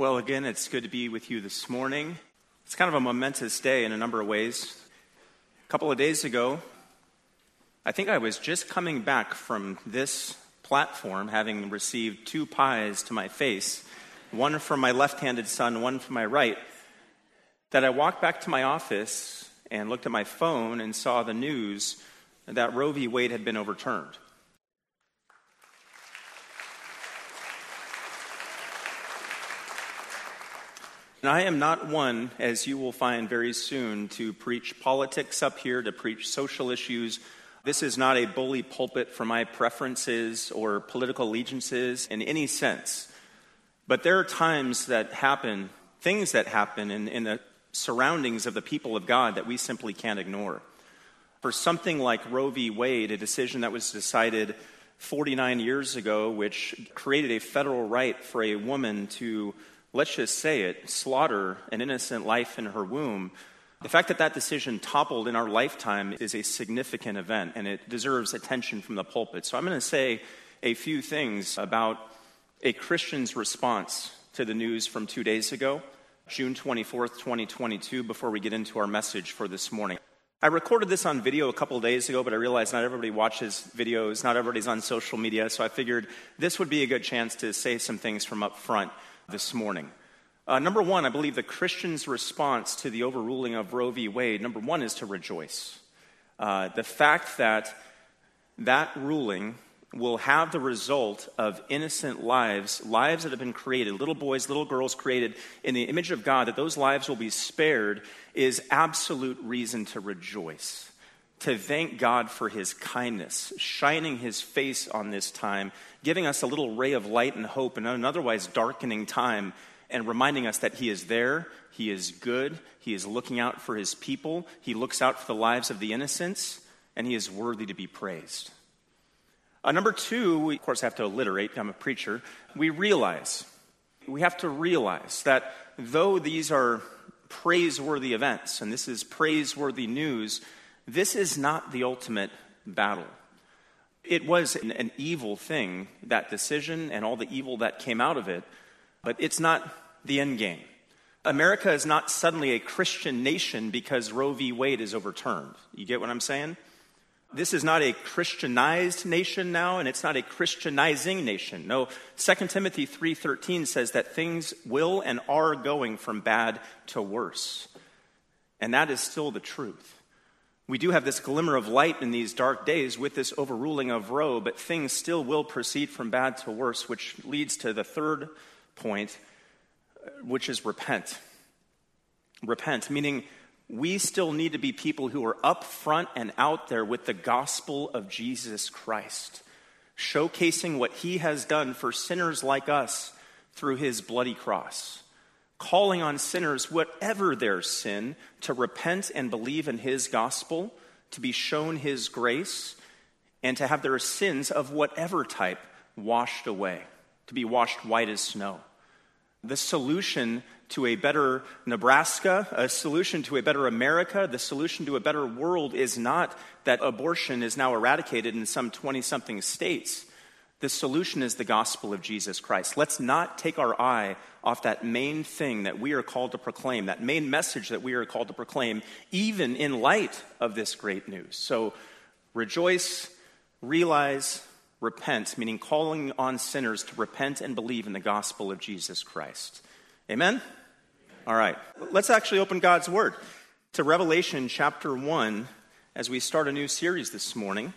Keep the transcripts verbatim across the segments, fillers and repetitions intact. Well, again, it's good to be with you this morning. It's kind of a momentous day in a number of ways. A couple of days ago, I think I was just coming back from this platform, having received two pies to my face, one from my left-handed son, one from my right, that I walked back to my office and looked at my phone and saw the news that Roe v. Wade had been overturned. And I am not one, as you will find very soon, to preach politics up here, to preach social issues. This is not a bully pulpit for my preferences or political allegiances in any sense. But there are times that happen, things that happen in, in the surroundings of the people of God that we simply can't ignore. For something like Roe v. Wade, a decision that was decided forty-nine years ago, which created a federal right for a woman to, let's just say it, slaughter an innocent life in her womb. The fact that that decision toppled in our lifetime is a significant event, and it deserves attention from the pulpit. So I'm going to say a few things about a Christian's response to the news from two days ago, June twenty-fourth, twenty twenty-two, before we get into our message for this morning. I recorded this on video a couple days ago, but I realized not everybody watches videos, not everybody's on social media, so I figured this would be a good chance to say some things from up front this morning. Uh, number one, I believe the Christian's response to the overruling of Roe v. Wade, number one, is to rejoice. Uh, the fact that that ruling will have the result of innocent lives, lives that have been created, little boys, little girls created in the image of God, that those lives will be spared, is absolute reason to rejoice, to thank God for his kindness, shining his face on this time, giving us a little ray of light and hope in an otherwise darkening time, and reminding us that he is there, he is good, he is looking out for his people, he looks out for the lives of the innocents, and he is worthy to be praised. Uh, number two, we of course have to alliterate, I'm a preacher, we realize, we have to realize that though these are praiseworthy events, and this is praiseworthy news, this is not the ultimate battle. It was an, an evil thing, that decision, and all the evil that came out of it, but it's not the end game. America is not suddenly a Christian nation because Roe v. Wade is overturned. You get what I'm saying? This is not a Christianized nation now, and it's not a Christianizing nation. No, Second Timothy three thirteen says that things will and are going from bad to worse. And that is still the truth. We do have this glimmer of light in these dark days with this overruling of Roe, but things still will proceed from bad to worse, which leads to the third point, which is repent. Repent, meaning we still need to be people who are up front and out there with the gospel of Jesus Christ, showcasing what he has done for sinners like us through his bloody cross, calling on sinners, whatever their sin, to repent and believe in his gospel, to be shown his grace, and to have their sins of whatever type washed away, to be washed white as snow. The solution to a better Nebraska, a solution to a better America, the solution to a better world is not that abortion is now eradicated in some twenty-something states. The solution is the gospel of Jesus Christ. Let's not take our eye off that main thing that we are called to proclaim, that main message that we are called to proclaim, even in light of this great news. So rejoice, realize, repent, meaning calling on sinners to repent and believe in the gospel of Jesus Christ. Amen? All right. Let's actually open God's word to Revelation chapter one as we start a new series this morning.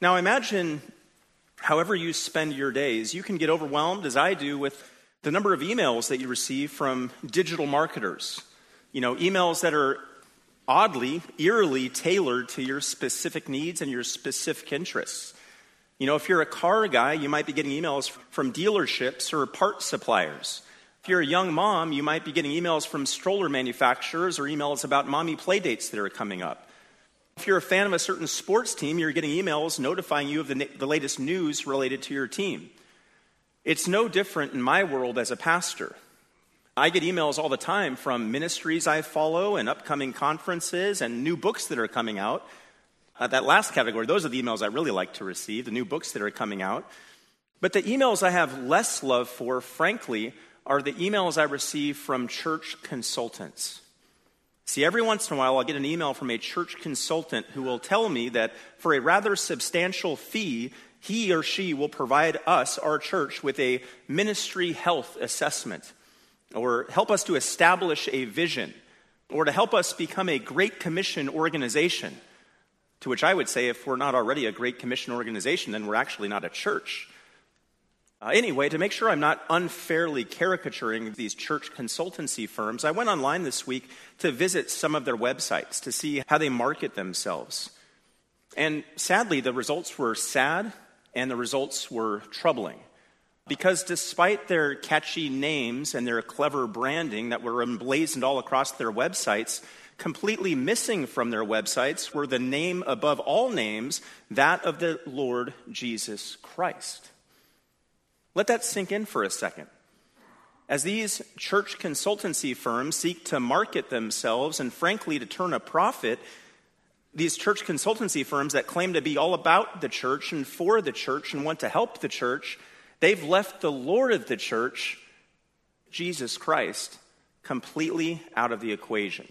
Now imagine, however you spend your days, you can get overwhelmed, as I do, with the number of emails that you receive from digital marketers. You know, emails that are oddly, eerily tailored to your specific needs and your specific interests. You know, if you're a car guy, you might be getting emails from dealerships or part suppliers. If you're a young mom, you might be getting emails from stroller manufacturers or emails about mommy play dates that are coming up. If you're a fan of a certain sports team, you're getting emails notifying you of the, the latest news related to your team. It's no different in my world as a pastor. I get emails all the time from ministries I follow and upcoming conferences and new books that are coming out. Uh, that last category, those are the emails I really like to receive, the new books that are coming out. But the emails I have less love for, frankly, are the emails I receive from church consultants. See, every once in a while, I'll get an email from a church consultant who will tell me that for a rather substantial fee, he or she will provide us, our church, with a ministry health assessment, or help us to establish a vision, or to help us become a Great Commission organization, to which I would say if we're not already a Great Commission organization, then we're actually not a church. Uh, anyway, to make sure I'm not unfairly caricaturing these church consultancy firms, I went online this week to visit some of their websites to see how they market themselves. And sadly, the results were sad and the results were troubling. Because despite their catchy names and their clever branding that were emblazoned all across their websites, completely missing from their websites were the name above all names, that of the Lord Jesus Christ. Let that sink in for a second. As these church consultancy firms seek to market themselves and frankly to turn a profit, these church consultancy firms that claim to be all about the church and for the church and want to help the church, they've left the Lord of the church, Jesus Christ, completely out of the equation.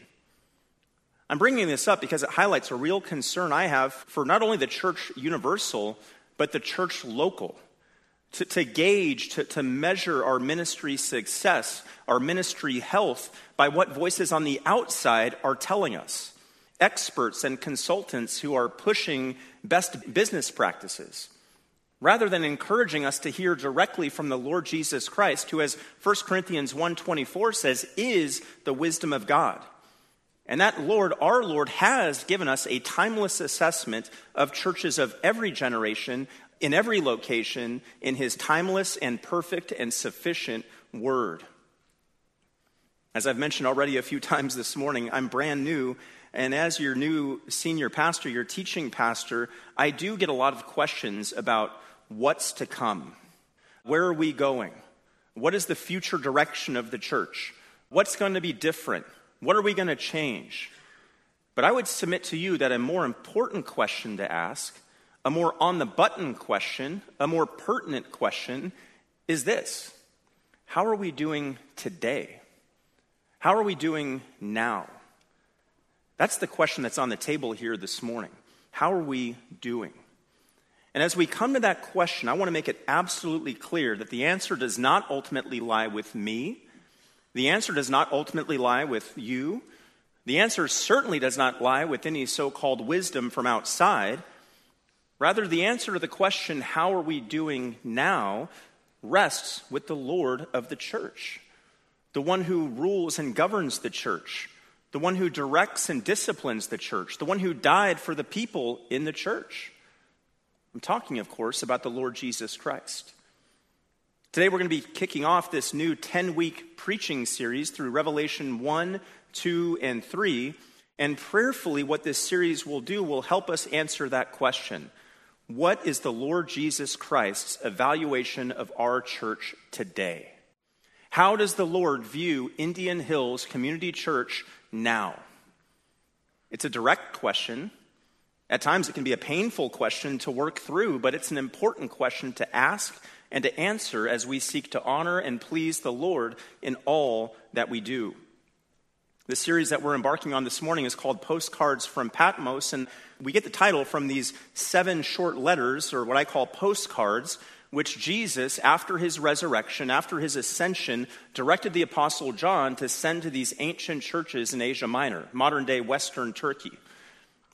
I'm bringing this up because it highlights a real concern I have for not only the church universal, but the church local. To, to gauge, to, to measure our ministry success, our ministry health, by what voices on the outside are telling us. Experts and consultants who are pushing best business practices, rather than encouraging us to hear directly from the Lord Jesus Christ, who, as First Corinthians one twenty-four says, is the wisdom of God. And that Lord, our Lord, has given us a timeless assessment of churches of every generation, in every location, in his timeless and perfect and sufficient word. As I've mentioned already a few times this morning, I'm brand new, and as your new senior pastor, your teaching pastor, I do get a lot of questions about what's to come. Where are we going? What is the future direction of the church? What's going to be different? What are we going to change? But I would submit to you that a more important question to ask, a more on-the-button question, a more pertinent question is this. How are we doing today? How are we doing now? That's the question that's on the table here this morning. How are we doing? And as we come to that question, I want to make it absolutely clear that the answer does not ultimately lie with me. The answer does not ultimately lie with you. The answer certainly does not lie with any so-called wisdom from outside. Rather, the answer to the question, how are we doing now, rests with the Lord of the church, the one who rules and governs the church, the one who directs and disciplines the church, the one who died for the people in the church. I'm talking, of course, about the Lord Jesus Christ. Today, we're going to be kicking off this new ten-week preaching series through Revelation one, two, and three, and prayerfully, what this series will do will help us answer that question. What is the Lord Jesus Christ's evaluation of our church today? How does the Lord view Indian Hills Community Church now? It's a direct question. At times it can be a painful question to work through, but it's an important question to ask and to answer as we seek to honor and please the Lord in all that we do. The series that we're embarking on this morning is called Postcards from Patmos, and we get the title from these seven short letters, or what I call postcards, which Jesus, after his resurrection, after his ascension, directed the Apostle John to send to these ancient churches in Asia Minor, modern-day Western Turkey.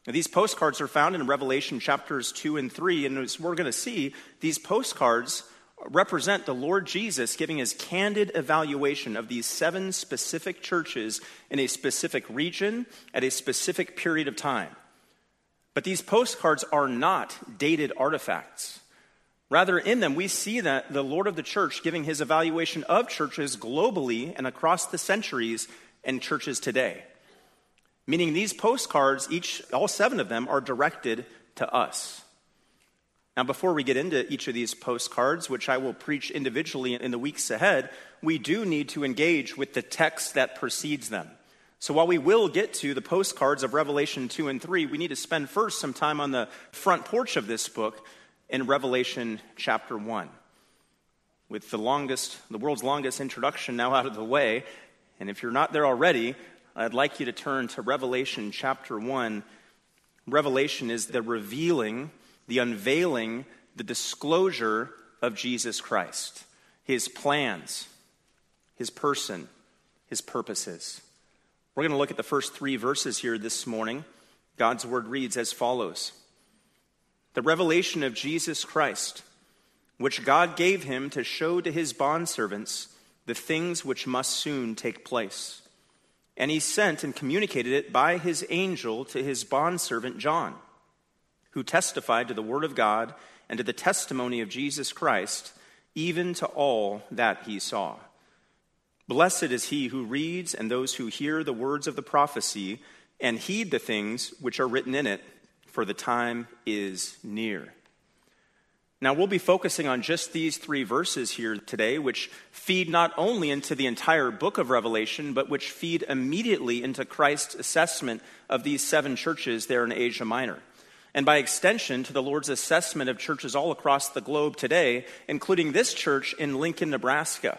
Now, these postcards are found in Revelation chapters two and three, and as we're going to see, these postcards represent the Lord Jesus giving his candid evaluation of these seven specific churches in a specific region at a specific period of time. But these postcards are not dated artifacts. Rather, in them, we see that the Lord of the church giving his evaluation of churches globally and across the centuries and churches today. Meaning these postcards, each, all seven of them, are directed to us. Now, before we get into each of these postcards, which I will preach individually in the weeks ahead, we do need to engage with the text that precedes them. So while we will get to the postcards of Revelation two and three, we need to spend first some time on the front porch of this book in Revelation chapter one. with the longest, the world's longest introduction now out of the way. And if you're not there already, I'd like you to turn to Revelation chapter one. Revelation is the revealing, the unveiling, the disclosure of Jesus Christ, his plans, his person, his purposes. We're going to look at the first three verses here this morning. God's word reads as follows. The revelation of Jesus Christ, which God gave him to show to his bondservants the things which must soon take place. And he sent and communicated it by his angel to his bondservant John, who testified to the word of God and to the testimony of Jesus Christ, even to all that he saw. Blessed is he who reads and those who hear the words of the prophecy and heed the things which are written in it, for the time is near. Now, we'll be focusing on just these three verses here today, which feed not only into the entire book of Revelation, but which feed immediately into Christ's assessment of these seven churches there in Asia Minor, and by extension to the Lord's assessment of churches all across the globe today, including this church in Lincoln, Nebraska.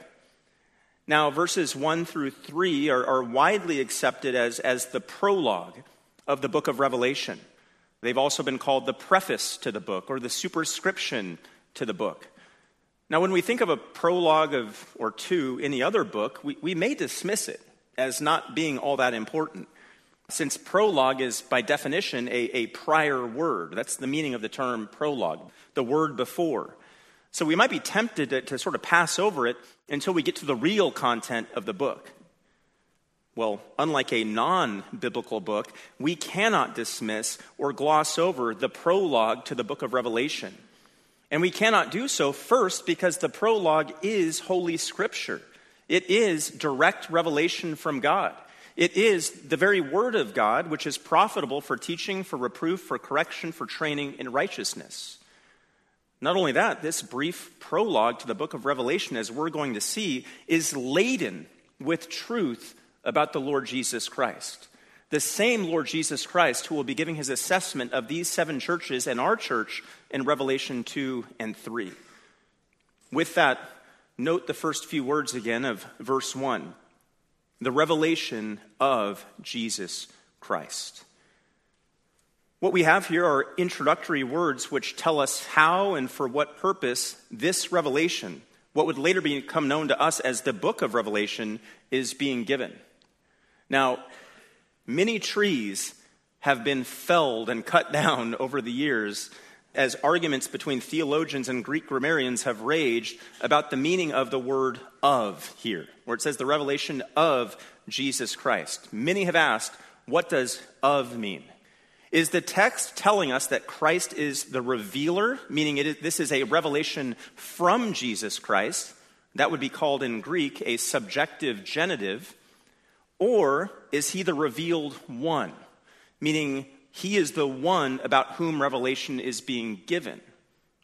Now, verses one through three are, are widely accepted as, as the prologue of the book of Revelation. They've also been called the preface to the book or the superscription to the book. Now, when we think of a prologue of or to any other book, we, we may dismiss it as not being all that important, since prologue is, by definition, a, a prior word. That's the meaning of the term prologue, the word before. So we might be tempted to, to sort of pass over it until we get to the real content of the book. Well, unlike a non-biblical book, we cannot dismiss or gloss over the prologue to the book of Revelation. And we cannot do so first because the prologue is Holy Scripture. It is direct revelation from God. It is the very word of God, which is profitable for teaching, for reproof, for correction, for training in righteousness. Not only that, this brief prologue to the book of Revelation, as we're going to see, is laden with truth about the Lord Jesus Christ. The same Lord Jesus Christ who will be giving his assessment of these seven churches and our church in Revelation two and three. With that, note the first few words again of verse one. The revelation of Jesus Christ. What we have here are introductory words which tell us how and for what purpose this revelation, what would later become known to us as the book of Revelation, is being given. Now, many trees have been felled and cut down over the years as arguments between theologians and Greek grammarians have raged about the meaning of the word of here, where it says the revelation of Jesus Christ. Many have asked, what does of mean? Is the text telling us that Christ is the revealer, meaning it is, this is a revelation from Jesus Christ? That would be called in Greek a subjective genitive. Or is he the revealed one, meaning he is the one about whom revelation is being given?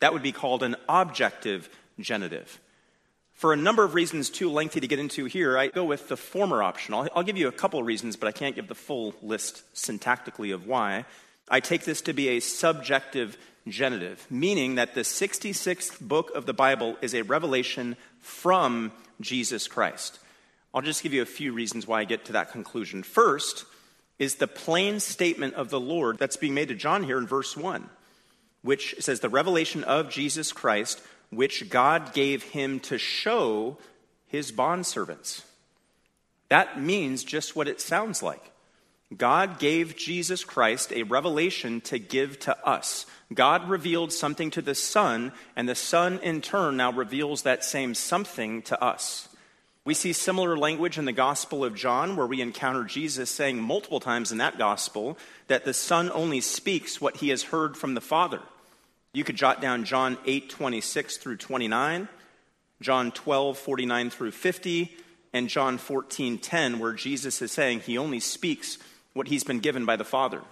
That would be called an objective genitive. For a number of reasons too lengthy to get into here, I go with the former option. I'll, I'll give you a couple of reasons, but I can't give the full list syntactically of why. I take this to be a subjective genitive, meaning that the sixty-sixth book of the Bible is a revelation from Jesus Christ. I'll just give you a few reasons why I get to that conclusion. First is the plain statement of the Lord that's being made to John here in verse one, which says the revelation of Jesus Christ, which God gave him to show his bondservants. That means just what it sounds like. God gave Jesus Christ a revelation to give to us. God revealed something to the Son, and the Son in turn now reveals that same something to us. We see similar language in the Gospel of John, where we encounter Jesus saying multiple times in that gospel that the Son only speaks what he has heard from the Father. You could jot down John eight twenty-six through twenty-nine, John twelve forty-nine through fifty, and John fourteen ten, where Jesus is saying he only speaks what he's been given by the Father.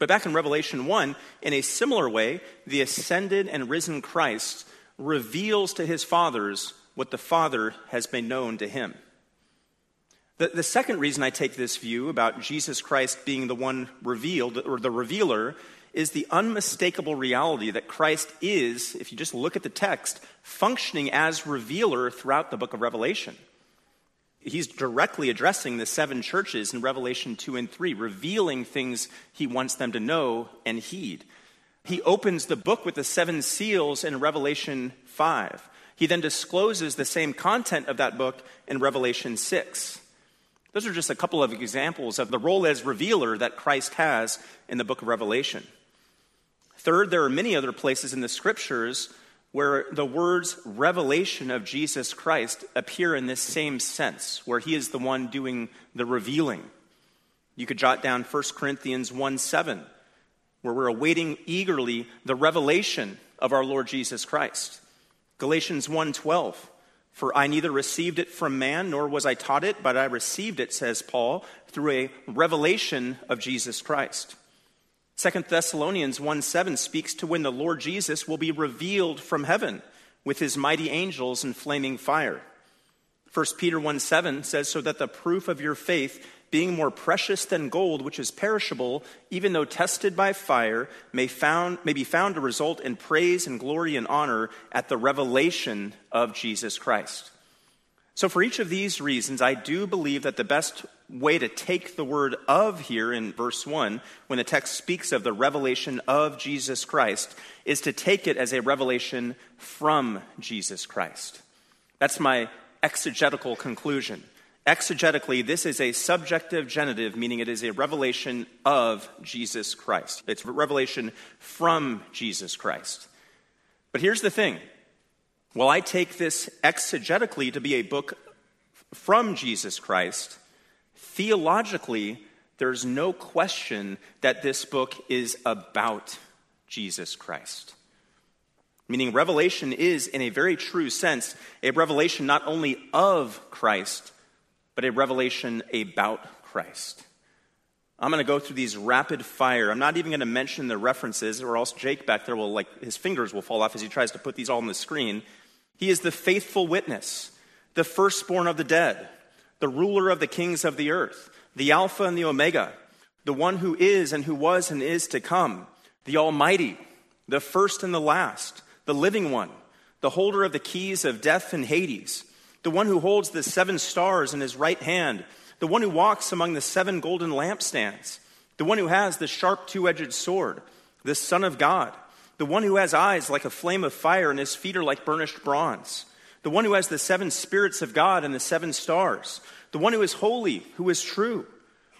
But back in Revelation one, in a similar way, the ascended and risen Christ reveals to his fathers what the Father has made known to him. The, the second reason I take this view about Jesus Christ being the one revealed, or the revealer, is the unmistakable reality that Christ is, if you just look at the text, functioning as revealer throughout the book of Revelation. He's directly addressing the seven churches in Revelation two and three, revealing things he wants them to know and heed. He opens the book with the seven seals in Revelation five. He then discloses the same content of that book in Revelation six. Those are just a couple of examples of the role as revealer that Christ has in the book of Revelation. Third, there are many other places in the scriptures where the words revelation of Jesus Christ appear in this same sense, where he is the one doing the revealing. You could jot down First Corinthians one seven, where we're awaiting eagerly the revelation of our Lord Jesus Christ. Galatians one twelve, for I neither received it from man nor was I taught it, but I received it, says Paul, through a revelation of Jesus Christ. Second Thessalonians one seven speaks to when the Lord Jesus will be revealed from heaven with his mighty angels in flaming fire. First Peter one seven says, so that the proof of your faith, being more precious than gold, which is perishable, even though tested by fire, may, found, may be found to result in praise and glory and honor at the revelation of Jesus Christ. So for each of these reasons, I do believe that the best way to take the word of here in verse one, when the text speaks of the revelation of Jesus Christ, is to take it as a revelation from Jesus Christ. That's my exegetical conclusion. Exegetically, this is a subjective genitive, meaning it is a revelation of Jesus Christ. It's a revelation from Jesus Christ. But here's the thing. While I take this exegetically to be a book from Jesus Christ, theologically, there's no question that this book is about Jesus Christ. Meaning Revelation is, in a very true sense, a revelation not only of Christ, but a revelation about Christ. I'm going to go through these rapid fire. I'm not even going to mention the references, or else Jake back there will, like, his fingers will fall off as he tries to put these all on the screen. He is the faithful witness, the firstborn of the dead, the ruler of the kings of the earth, the Alpha and the Omega, the one who is and who was and is to come, the Almighty, the first and the last, the living one, the holder of the keys of death and Hades, the one who holds the seven stars in his right hand, the one who walks among the seven golden lampstands, the one who has the sharp two-edged sword, the Son of God, the one who has eyes like a flame of fire and his feet are like burnished bronze, the one who has the seven spirits of God and the seven stars, the one who is holy, who is true,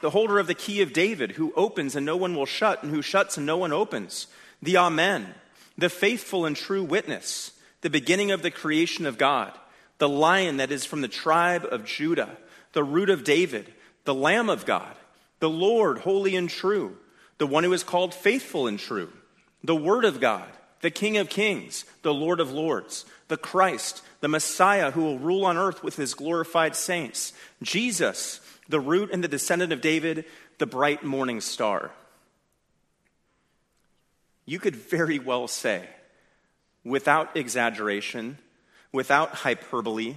the holder of the key of David, who opens and no one will shut, and who shuts and no one opens, the Amen, the faithful and true witness, the beginning of the creation of God, the Lion that is from the tribe of Judah, the root of David, the Lamb of God, the Lord, holy and true, the one who is called faithful and true, the Word of God, the King of kings, the Lord of lords, the Christ, the Messiah who will rule on earth with his glorified saints, Jesus, the root and the descendant of David, the bright morning star. You could very well say, without exaggeration, without hyperbole,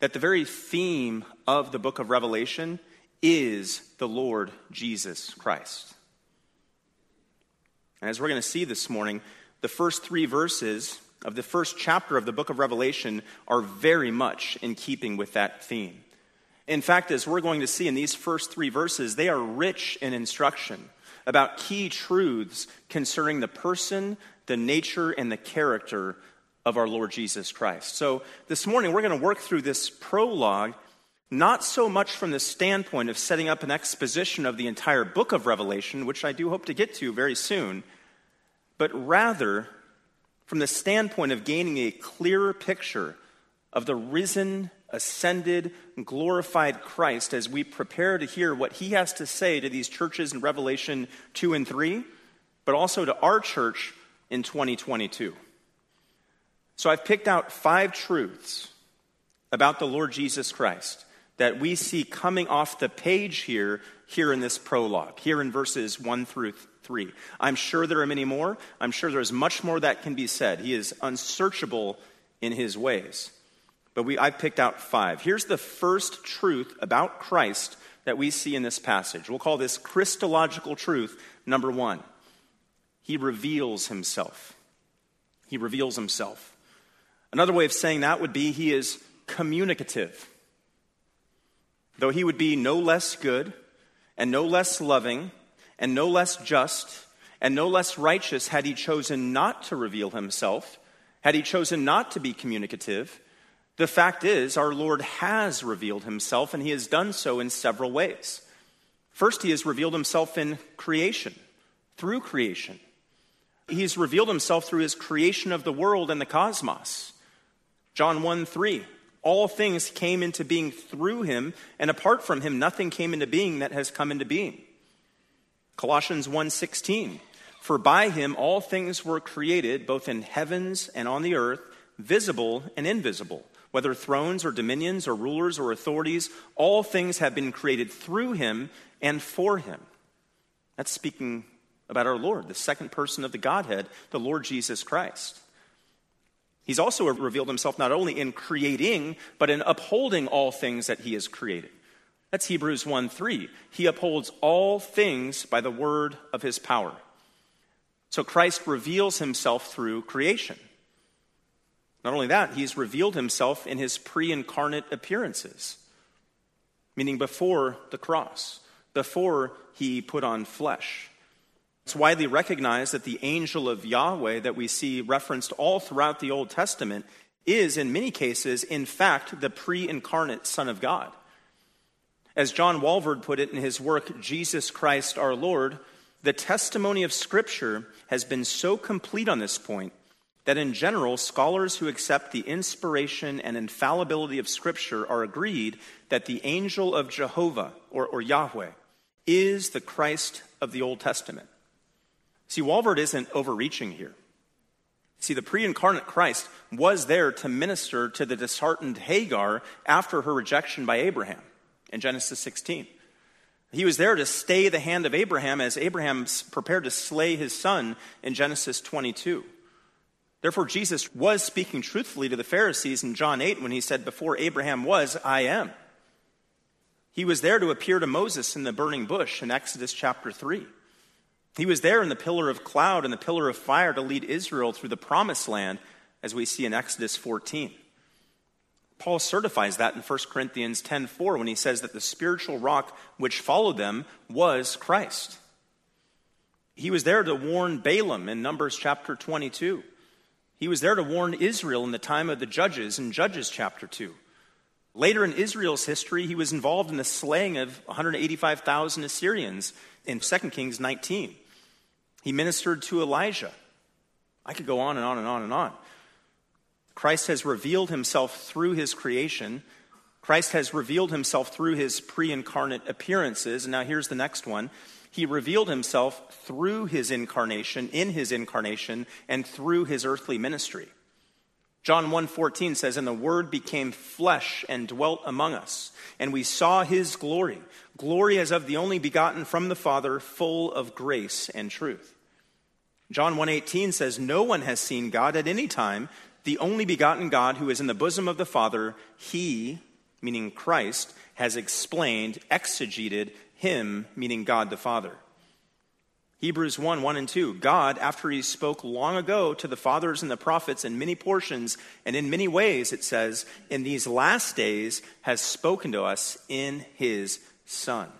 that the very theme of the book of Revelation is the Lord Jesus Christ. And as we're going to see this morning, the first three verses of the first chapter of the book of Revelation are very much in keeping with that theme. In fact, as we're going to see in these first three verses, they are rich in instruction about key truths concerning the person, the nature, and the character of our Lord Jesus Christ. So this morning, we're going to work through this prologue, not so much from the standpoint of setting up an exposition of the entire book of Revelation, which I do hope to get to very soon, but rather from the standpoint of gaining a clearer picture of the risen, ascended, glorified Christ as we prepare to hear what he has to say to these churches in Revelation two and three, but also to our church in twenty twenty-two. So I've picked out five truths about the Lord Jesus Christ that we see coming off the page here, here in this prologue, here in verses one through three. I'm sure there are many more. I'm sure there's much more that can be said. He is unsearchable in his ways. But we I picked out five. Here's the first truth about Christ that we see in this passage. We'll call this Christological truth number one. He reveals himself. He reveals himself. Another way of saying that would be he is communicative. Though he would be no less good and no less loving and no less just and no less righteous had he chosen not to reveal himself, had he chosen not to be communicative, the fact is our Lord has revealed himself, and he has done so in several ways. First, he has revealed himself in creation, through creation. He's revealed himself through his creation of the world and the cosmos. John one three, all things came into being through him, and apart from him, nothing came into being that has come into being. Colossians one sixteen, for by him all things were created, both in heavens and on the earth, visible and invisible, whether thrones or dominions or rulers or authorities, all things have been created through him and for him. That's speaking about our Lord, the second person of the Godhead, the Lord Jesus Christ. He's also revealed himself not only in creating, but in upholding all things that he has created. That's Hebrews one three. He upholds all things by the word of his power. So Christ reveals himself through creation. Not only that, he's revealed himself in his pre-incarnate appearances, meaning before the cross, before he put on flesh. It's widely recognized that the angel of Yahweh that we see referenced all throughout the Old Testament is, in many cases, in fact, the pre-incarnate Son of God. As John Walvoord put it in his work, Jesus Christ our Lord, the testimony of Scripture has been so complete on this point that in general, scholars who accept the inspiration and infallibility of Scripture are agreed that the angel of Jehovah, or, or Yahweh, is the Christ of the Old Testament. See, Walvoord isn't overreaching here. See, the pre-incarnate Christ was there to minister to the disheartened Hagar after her rejection by Abraham in Genesis sixteen. He was there to stay the hand of Abraham as Abraham prepared to slay his son in Genesis twenty-two. Therefore, Jesus was speaking truthfully to the Pharisees in John eight when he said, "Before Abraham was, I am." He was there to appear to Moses in the burning bush in Exodus chapter three. He was there in the pillar of cloud and the pillar of fire to lead Israel through the promised land, as we see in Exodus fourteen. Paul certifies that in First Corinthians ten four when he says that the spiritual rock which followed them was Christ. He was there to warn Balaam in Numbers chapter twenty-two. He was there to warn Israel in the time of the Judges in Judges chapter two. Later in Israel's history, he was involved in the slaying of one hundred eighty-five thousand Assyrians in Second Kings nineteen. He ministered to Elijah. I could go on and on and on and on. Christ has revealed himself through his creation. Christ has revealed himself through his pre-incarnate appearances. And now here's the next one. He revealed himself through his incarnation, in his incarnation, and through his earthly ministry. John one fourteen says, "And the Word became flesh and dwelt among us, and we saw his glory, glory as of the only begotten from the Father, full of grace and truth." John one eighteen says, "No one has seen God at any time. The only begotten God who is in the bosom of the Father, he," meaning Christ, "has explained," exegeted, "him," meaning God the Father." Hebrews one one and two, God, after he spoke long ago to the fathers and the prophets in many portions and in many ways, it says, in these last days has spoken to us in his Son.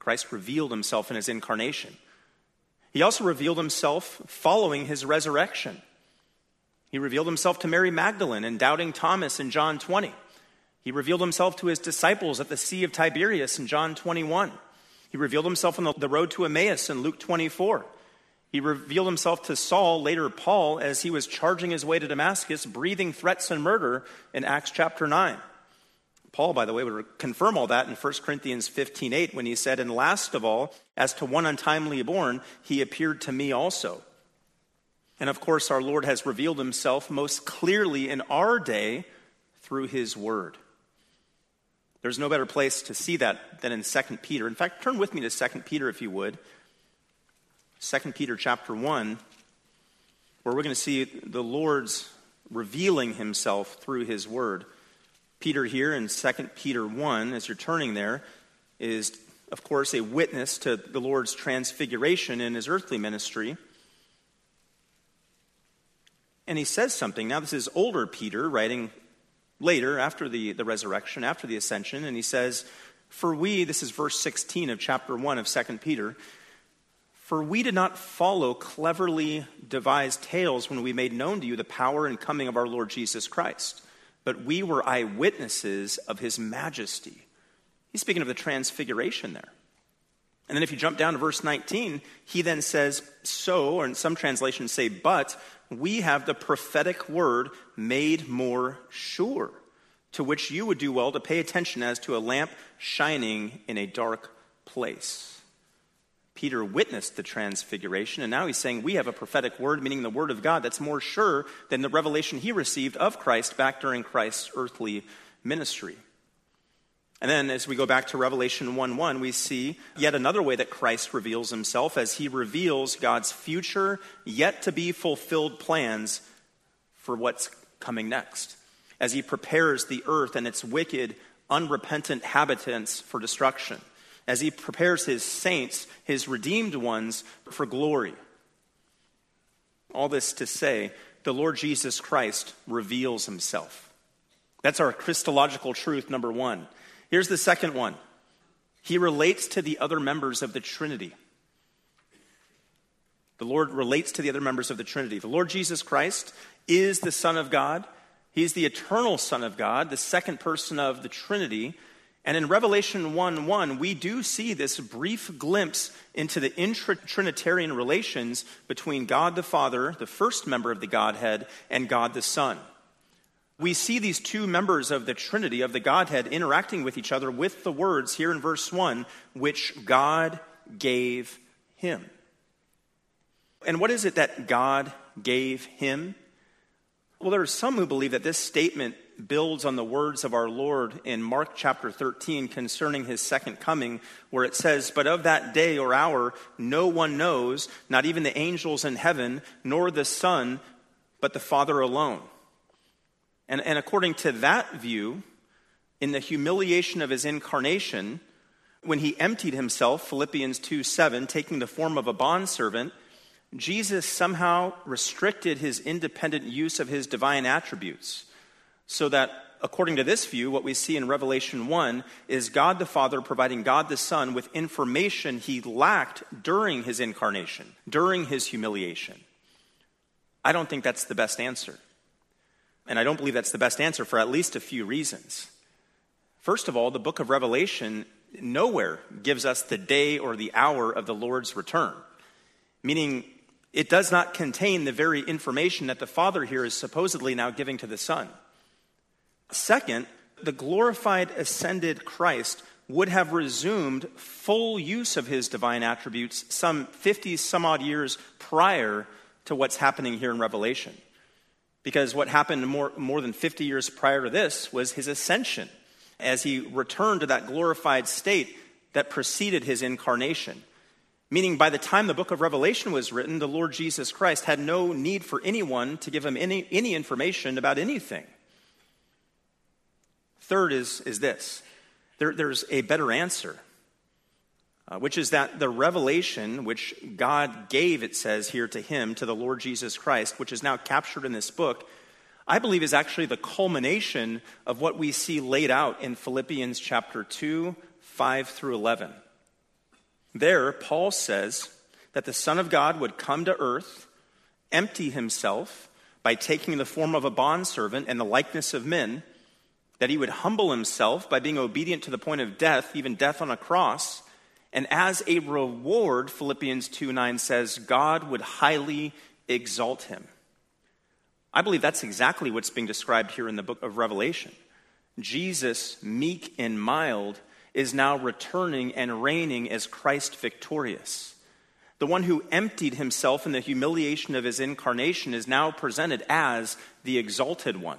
Christ revealed himself in his incarnation. He also revealed himself following his resurrection. He revealed himself to Mary Magdalene and doubting Thomas in John twenty. He revealed himself to his disciples at the Sea of Tiberias in John twenty-one. He revealed himself on the road to Emmaus in Luke twenty-four. He revealed himself to Saul, later Paul, as he was charging his way to Damascus, breathing threats and murder in Acts chapter nine. Paul, by the way, would confirm all that in First Corinthians fifteen eight when he said, "And last of all, as to one untimely born, he appeared to me also." And of course, our Lord has revealed himself most clearly in our day through his word. There's no better place to see that than in Second Peter. In fact, turn with me to Second Peter if you would. Second Peter chapter one, where we're going to see the Lord's revealing himself through his word. Peter here in Second Peter one, as you're turning there, is, of course, a witness to the Lord's transfiguration in his earthly ministry. And he says something. Now, this is older Peter writing later after the, the resurrection, after the ascension. And he says, for we, this is verse sixteen of chapter one of Second Peter, for we did not follow cleverly devised tales when we made known to you the power and coming of our Lord Jesus Christ, but we were eyewitnesses of his majesty. He's speaking of the transfiguration there. And then if you jump down to verse nineteen, he then says, so, or in some translations say, but we have the prophetic word made more sure, to which you would do well to pay attention as to a lamp shining in a dark place. Peter witnessed the transfiguration, and now he's saying we have a prophetic word, meaning the word of God, that's more sure than the revelation he received of Christ back during Christ's earthly ministry. And then as we go back to Revelation one one, we see yet another way that Christ reveals himself as he reveals God's future, yet to be fulfilled plans for what's coming next, as he prepares the earth and its wicked, unrepentant habitants for destruction, as he prepares his saints, his redeemed ones, for glory. All this to say, the Lord Jesus Christ reveals himself. That's our Christological truth, number one. Here's the second one. He relates to the other members of the Trinity. The Lord relates to the other members of the Trinity. The Lord Jesus Christ is the Son of God. He's the eternal Son of God, the second person of the Trinity. And in Revelation one one, we do see this brief glimpse into the intra-Trinitarian relations between God the Father, the first member of the Godhead, and God the Son. We see these two members of the Trinity, of the Godhead, interacting with each other with the words here in verse one, which God gave him. And what is it that God gave him? Well, there are some who believe that this statement builds on the words of our Lord in Mark chapter thirteen concerning his second coming, where it says, but of that day or hour no one knows, not even the angels in heaven, nor the Son, but the Father alone. And, and according to that view, in the humiliation of his incarnation, when he emptied himself, Philippians two seven, taking the form of a bondservant, Jesus somehow restricted his independent use of his divine attributes, so that, according to this view, what we see in Revelation one is God the Father providing God the Son with information he lacked during his incarnation, during his humiliation. I don't think that's the best answer. And I don't believe that's the best answer for at least a few reasons. First of all, the book of Revelation nowhere gives us the day or the hour of the Lord's return, meaning it does not contain the very information that the Father here is supposedly now giving to the Son. Second, the glorified, ascended Christ would have resumed full use of his divine attributes some fifty-some-odd years prior to what's happening here in Revelation. Because what happened more, more than fifty years prior to this was his ascension, as he returned to that glorified state that preceded his incarnation. Meaning, by the time the book of Revelation was written, the Lord Jesus Christ had no need for anyone to give him any, any information about anything. Third is, is this. There, there's a better answer, uh, which is that the revelation which God gave, it says here to him, to the Lord Jesus Christ, which is now captured in this book, I believe is actually the culmination of what we see laid out in Philippians chapter two, five through eleven. There, Paul says that the Son of God would come to earth, empty himself by taking the form of a bondservant and the likeness of men, that he would humble himself by being obedient to the point of death, even death on a cross. And as a reward, Philippians two nine says, God would highly exalt him. I believe that's exactly what's being described here in the book of Revelation. Jesus, meek and mild, is now returning and reigning as Christ victorious. The one who emptied himself in the humiliation of his incarnation is now presented as the exalted one.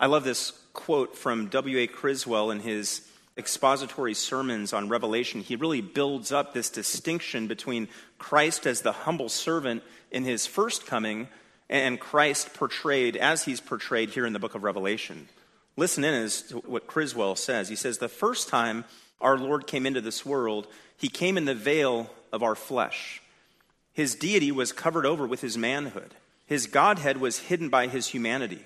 I love this quote from W A Criswell in his expository sermons on Revelation. He really builds up this distinction between Christ as the humble servant in his first coming and Christ portrayed as he's portrayed here in the book of Revelation. Listen in as to what Criswell says. He says, the first time our Lord came into this world, he came in the veil of our flesh. His deity was covered over with his manhood. His Godhead was hidden by his humanity.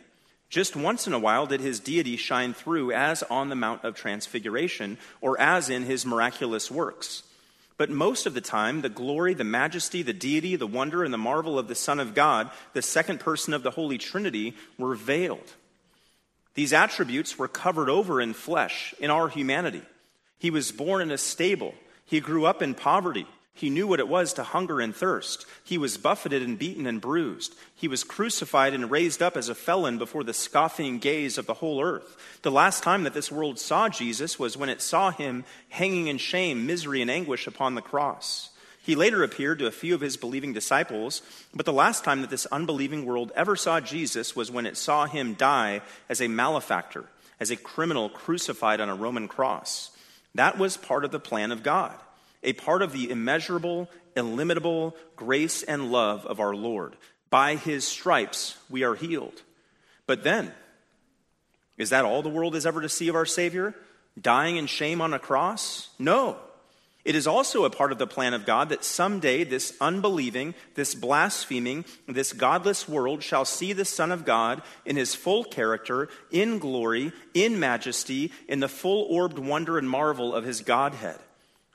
Just once in a while did his deity shine through, as on the Mount of Transfiguration, or as in his miraculous works. But most of the time, the glory, the majesty, the deity, the wonder, and the marvel of the Son of God, the second person of the Holy Trinity, were veiled. These attributes were covered over in flesh, in our humanity. He was born in a stable. He grew up in poverty. He knew what it was to hunger and thirst. He was buffeted and beaten and bruised. He was crucified and raised up as a felon before the scoffing gaze of the whole earth. The last time that this world saw Jesus was when it saw him hanging in shame, misery, and anguish upon the cross. He later appeared to a few of his believing disciples, but the last time that this unbelieving world ever saw Jesus was when it saw him die as a malefactor, as a criminal crucified on a Roman cross. That was part of the plan of God, a part of the immeasurable, illimitable grace and love of our Lord. By his stripes we are healed. But then, is that all the world is ever to see of our Savior? Dying in shame on a cross? No. It is also a part of the plan of God that someday this unbelieving, this blaspheming, this godless world shall see the Son of God in his full character, in glory, in majesty, in the full-orbed wonder and marvel of his Godhead.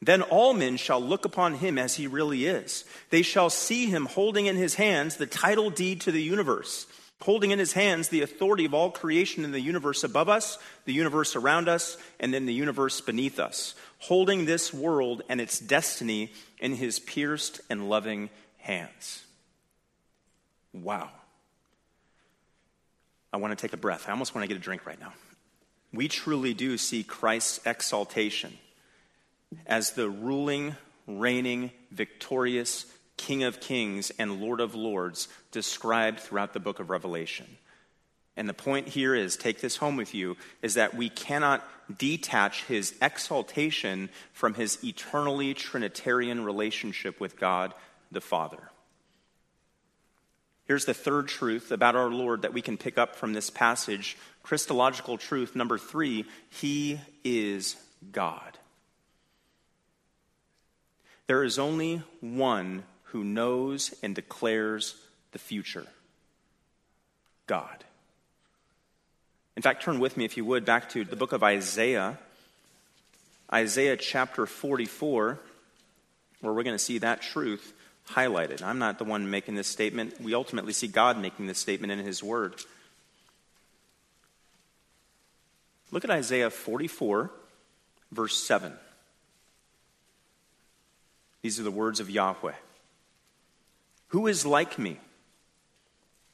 Then all men shall look upon him as he really is. They shall see him holding in his hands the title deed to the universe, holding in his hands the authority of all creation in the universe above us, the universe around us, and then the universe beneath us, holding this world and its destiny in his pierced and loving hands. Wow. I want to take a breath. I almost want to get a drink right now. We truly do see Christ's exaltation as the ruling, reigning, victorious King of Kings and Lord of Lords described throughout the book of Revelation. And the point here is, take this home with you, is that we cannot detach his exaltation from his eternally Trinitarian relationship with God the Father. Here's the third truth about our Lord that we can pick up from this passage. Christological truth number three, he is God. There is only one who knows and declares the future, God. In fact, turn with me, if you would, back to the book of Isaiah, Isaiah chapter forty-four, where we're going to see that truth highlighted. I'm not the one making this statement. We ultimately see God making this statement in his word. Look at Isaiah forty-four, verse seven. These are the words of Yahweh. Who is like me?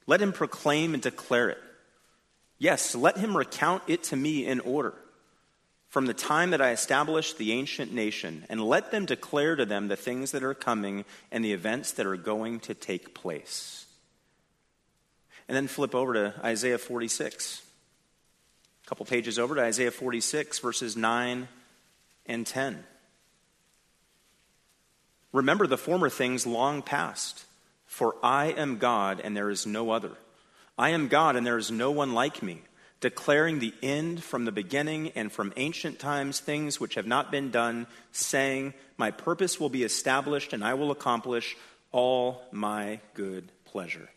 Let him proclaim and declare it. Yes, let him recount it to me in order, from the time that I established the ancient nation, and let them declare to them the things that are coming and the events that are going to take place. And then flip over to Isaiah forty-six. A couple pages over to Isaiah forty-six, verses nine and ten. Remember the former things long past, for I am God and there is no other. I am God and there is no one like me, declaring the end from the beginning and from ancient times things which have not been done, saying, my purpose will be established and I will accomplish all my good pleasure.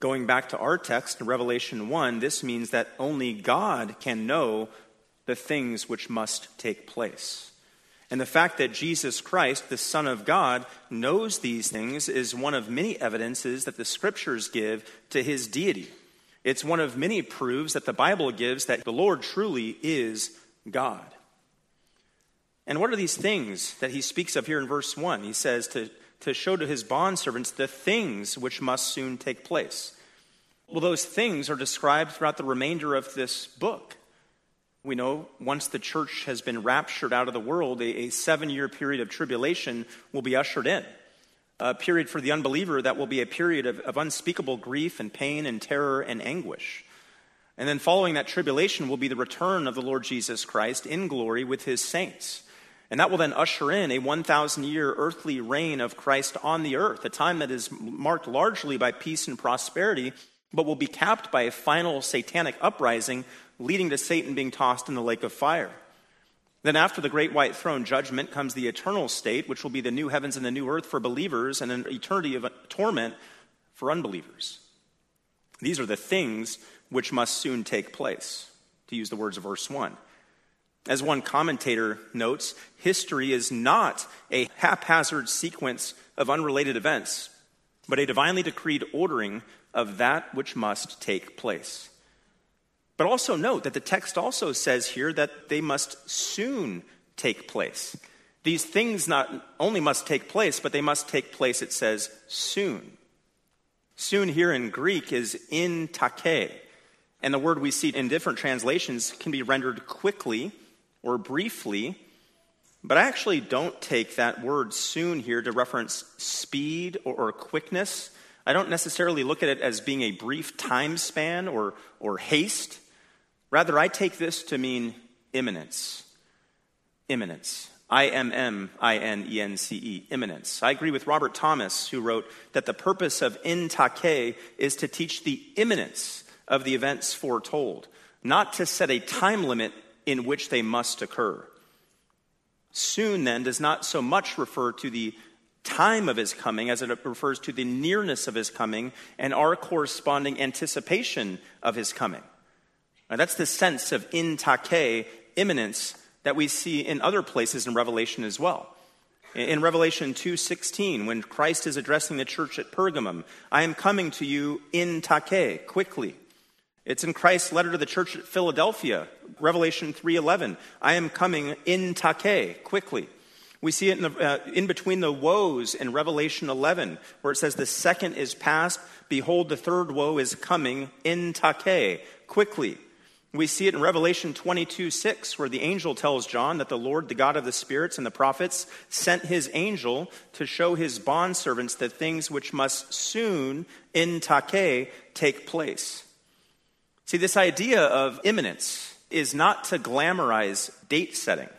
Going back to our text in Revelation one, this means that only God can know the things which must take place. And the fact that Jesus Christ, the Son of God, knows these things is one of many evidences that the Scriptures give to his deity. It's one of many proofs that the Bible gives that the Lord truly is God. And what are these things that he speaks of here in verse one? He says to, to show to his bondservants the things which must soon take place. Well, those things are described throughout the remainder of this book. We know once the church has been raptured out of the world, a, a seven-year period of tribulation will be ushered in. A period for the unbeliever that will be a period of, of unspeakable grief and pain and terror and anguish. And then following that tribulation will be the return of the Lord Jesus Christ in glory with his saints. And that will then usher in a one thousand year earthly reign of Christ on the earth, a time that is marked largely by peace and prosperity, but will be capped by a final satanic uprising leading to Satan being tossed in the lake of fire. Then after the great white throne judgment comes the eternal state, which will be the new heavens and the new earth for believers and an eternity of torment for unbelievers. These are the things which must soon take place, to use the words of verse one. As one commentator notes, history is not a haphazard sequence of unrelated events, but a divinely decreed ordering of that which must take place. But also note that the text also says here that they must soon take place. These things not only must take place, but they must take place, it says, soon. Soon here in Greek is in take, and the word we see in different translations can be rendered quickly or briefly, but I actually don't take that word soon here to reference speed or quickness. I don't necessarily look at it as being a brief time span or, or haste. Rather, I take this to mean imminence. Imminence. I M M I N E N C E, imminence. I agree with Robert Thomas, who wrote that the purpose of in take is to teach the imminence of the events foretold, not to set a time limit in which they must occur. Soon, then, does not so much refer to the time of his coming as it refers to the nearness of his coming and our corresponding anticipation of his coming. Now, that's the sense of in take, imminence, that we see in other places in Revelation as well. In Revelation two sixteen, when Christ is addressing the church at Pergamum, I am coming to you in take, quickly. It's in Christ's letter to the church at Philadelphia, Revelation three eleven, I am coming in take, quickly. We see it in, the, uh, in between the woes in Revelation eleven, where it says the second is past, behold the third woe is coming in take, quickly. We see it in Revelation twenty-two six, where the angel tells John that the Lord, the God of the spirits and the prophets, sent his angel to show his bondservants the things which must soon, in take, take place. See, this idea of imminence is not to glamorize date setting.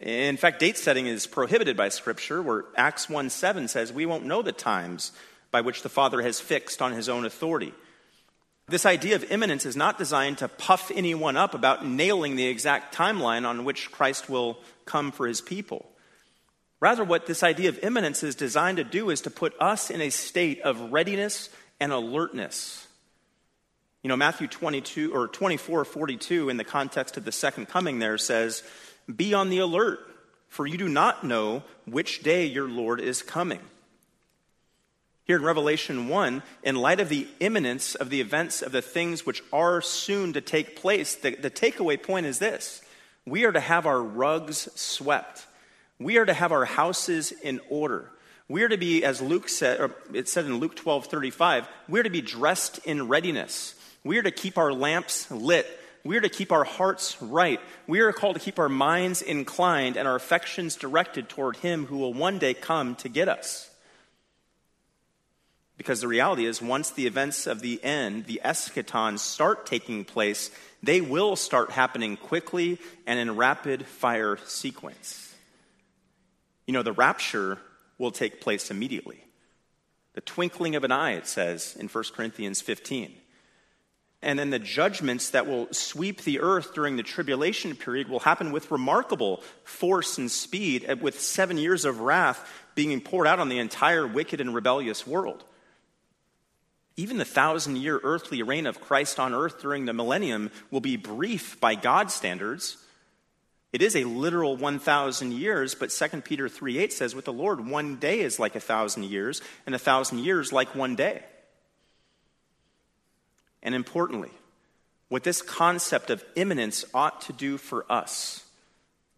In fact, date setting is prohibited by Scripture, where Acts one seven says, we won't know the times by which the Father has fixed on his own authority. This idea of imminence is not designed to puff anyone up about nailing the exact timeline on which Christ will come for his people. Rather, what this idea of imminence is designed to do is to put us in a state of readiness and alertness. You know, Matthew twenty-two or twenty-four forty-two, in the context of the second coming there, says, be on the alert, for you do not know which day your Lord is coming. Here in Revelation one, in light of the imminence of the events of the things which are soon to take place, the, the takeaway point is this. We are to have our rugs swept. We are to have our houses in order. We are to be, as Luke said, or it said in Luke twelve thirty-five, we are to be dressed in readiness. We are to keep our lamps lit. We are to keep our hearts right. We are called to keep our minds inclined and our affections directed toward him who will one day come to get us. Because the reality is, once the events of the end, the eschaton, start taking place, they will start happening quickly and in rapid fire sequence. You know, the rapture will take place immediately. The twinkling of an eye, it says in First Corinthians fifteen. And then the judgments that will sweep the earth during the tribulation period will happen with remarkable force and speed, with seven years of wrath being poured out on the entire wicked and rebellious world. Even the thousand-year earthly reign of Christ on earth during the millennium will be brief by God's standards. It is a literal one thousand years, but Second Peter three eight says, with the Lord, one day is like a thousand years, and a thousand years like one day. And importantly, what this concept of imminence ought to do for us,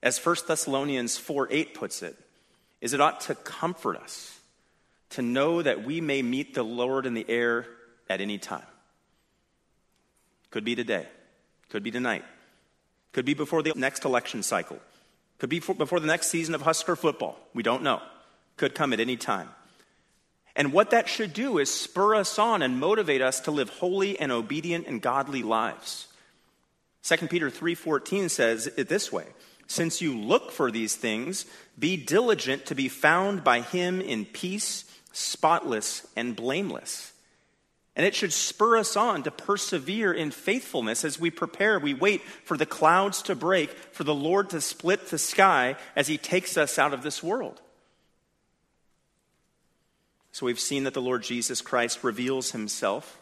as First Thessalonians four eight puts it, is it ought to comfort us to know that we may meet the Lord in the air at any time. Could be today. Could be tonight. Could be before the next election cycle. Could be before the next season of Husker football. We don't know. Could come at any time. And what that should do is spur us on and motivate us to live holy and obedient and godly lives. Second Peter three fourteen says it this way, since you look for these things, be diligent to be found by him in peace, spotless and blameless. And it should spur us on to persevere in faithfulness as we prepare. We wait for the clouds to break, for the Lord to split the sky as he takes us out of this world. So we've seen that the Lord Jesus Christ reveals himself,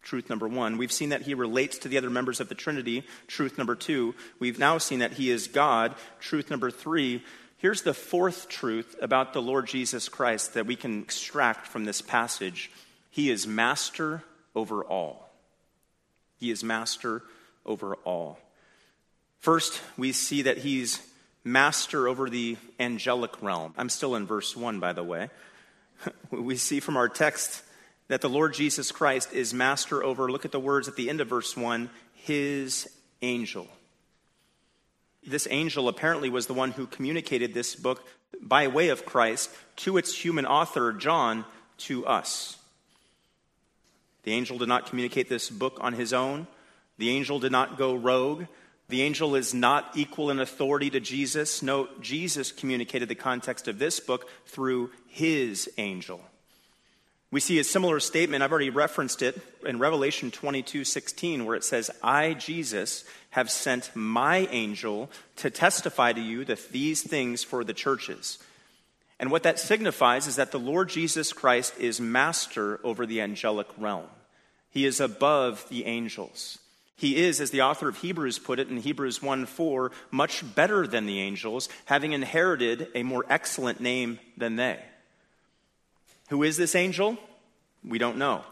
truth number one. We've seen that he relates to the other members of the Trinity, truth number two. We've now seen that he is God, truth number three. Here's the fourth truth about the Lord Jesus Christ that we can extract from this passage. He is master over all. He is master over all. First, we see that he's master over the angelic realm. I'm still in verse one, by the way. We see from our text that the Lord Jesus Christ is master over, look at the words at the end of verse one, his angel. This angel apparently was the one who communicated this book by way of Christ to its human author, John, to us. The angel did not communicate this book on his own. The angel did not go rogue. The angel is not equal in authority to Jesus. No, Jesus communicated the context of this book through his angel. We see a similar statement. I've already referenced it in Revelation twenty-two sixteen, where it says, I, Jesus, have sent my angel to testify to you that these things for the churches. And what that signifies is that the Lord Jesus Christ is master over the angelic realm. He is above the angels. He is, as the author of Hebrews put it in Hebrews one four, much better than the angels, having inherited a more excellent name than they. Who is this angel? We don't know.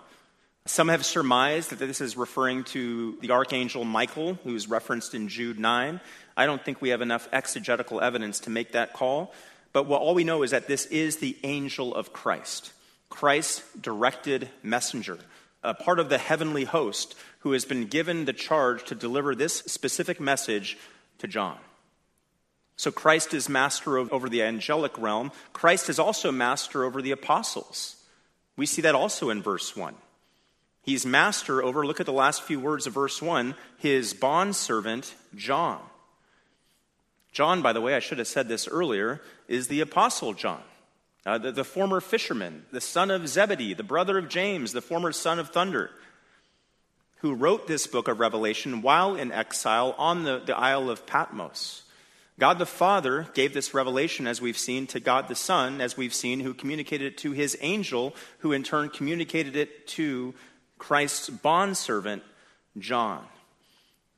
Some have surmised that this is referring to the archangel Michael, who is referenced in Jude nine. I don't think we have enough exegetical evidence to make that call. But what all we know is that this is the angel of Christ, Christ's directed messenger, a part of the heavenly host who has been given the charge to deliver this specific message to John. So Christ is master over the angelic realm. Christ is also master over the apostles. We see that also in verse one. He's master over, look at the last few words of verse one, his bondservant, John. John, by the way, I should have said this earlier, is the apostle John, uh, the, the former fisherman, the son of Zebedee, the brother of James, the former son of thunder, who wrote this book of Revelation while in exile on the, the Isle of Patmos. God the Father gave this revelation, as we've seen, to God the Son, as we've seen, who communicated it to his angel, who in turn communicated it to Christ's bondservant, John.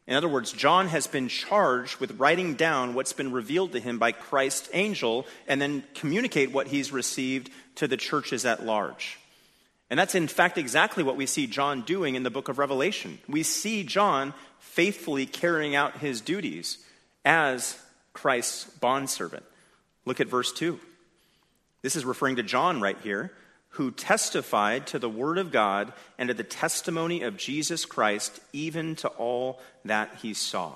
In other words, John has been charged with writing down what's been revealed to him by Christ's angel and then communicate what he's received to the churches at large. And that's in fact exactly what we see John doing in the book of Revelation. We see John faithfully carrying out his duties as Christ's bondservant. Look at verse two. This is referring to John right here, who testified to the word of God and to the testimony of Jesus Christ, even to all that he saw.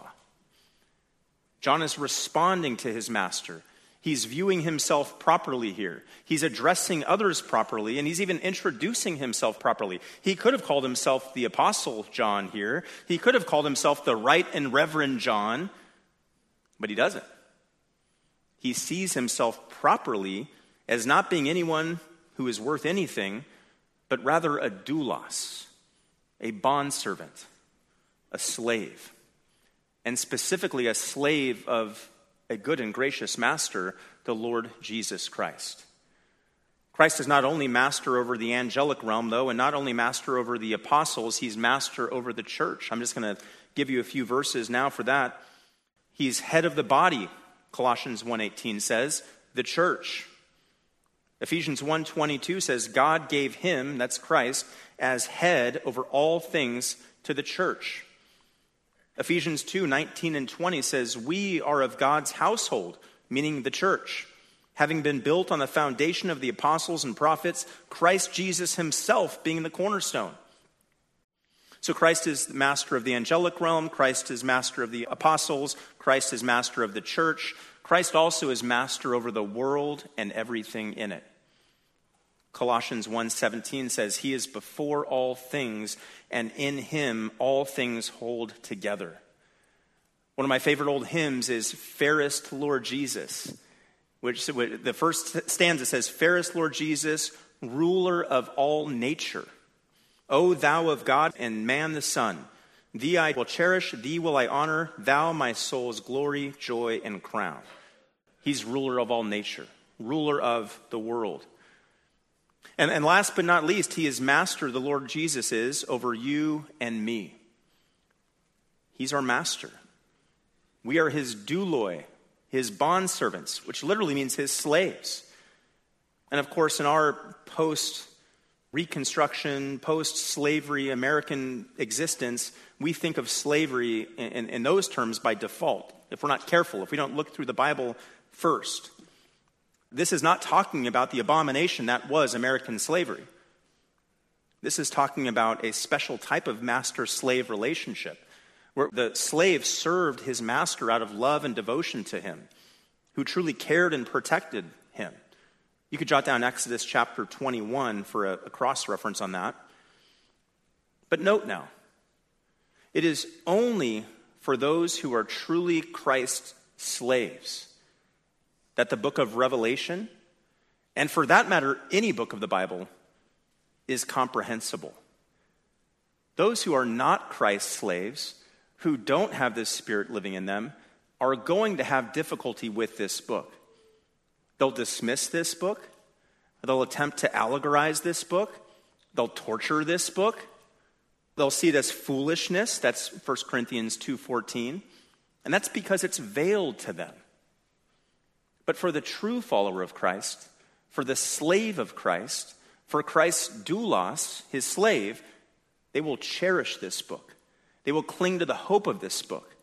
John is responding to his master. He's viewing himself properly here. He's addressing others properly, and he's even introducing himself properly. He could have called himself the Apostle John here. He could have called himself the Right and Reverend John, but he doesn't. He sees himself properly as not being anyone who is worth anything, but rather a doulos, a bondservant, a slave, and specifically a slave of a good and gracious master, the Lord Jesus Christ. Christ is not only master over the angelic realm, though, and not only master over the apostles, he's master over the church. I'm just going to give you a few verses now for that. He's head of the body, Colossians one eighteen says, the church. Ephesians one twenty-two says, God gave him, that's Christ, as head over all things to the church. Ephesians two nineteen and twenty says, we are of God's household, meaning the church, having been built on the foundation of the apostles and prophets, Christ Jesus himself being the cornerstone. So Christ is the master of the angelic realm, Christ is master of the apostles, Christ is master of the church. Christ also is master over the world and everything in it. Colossians one seventeen says, he is before all things, and in him all things hold together. One of my favorite old hymns is Fairest Lord Jesus, which the first stanza says, Fairest Lord Jesus, ruler of all nature. O thou of God and man the Son, thee I will cherish, thee will I honor, thou my soul's glory, joy, and crown. He's ruler of all nature, ruler of the world. And, and last but not least, he is master, the Lord Jesus is, over you and me. He's our master. We are his douloi, his bondservants, which literally means his slaves. And of course, in our post-Reconstruction, post-slavery American existence, we think of slavery in, in, in those terms by default, if we're not careful, if we don't look through the Bible first. This is not talking about the abomination that was American slavery. This is talking about a special type of master-slave relationship, where the slave served his master out of love and devotion to him, who truly cared and protected him. You could jot down Exodus chapter twenty-one for a, a cross-reference on that. But note now, it is only for those who are truly Christ's slaves that the book of Revelation, and for that matter, any book of the Bible, is comprehensible. Those who are not Christ's slaves, who don't have this Spirit living in them, are going to have difficulty with this book. They'll dismiss this book. They'll attempt to allegorize this book. They'll torture this book. They'll see it as foolishness. That's First Corinthians two fourteen. And that's because it's veiled to them. But for the true follower of Christ, for the slave of Christ, for Christ's doulos, his slave, they will cherish this book. They will cling to the hope of this book.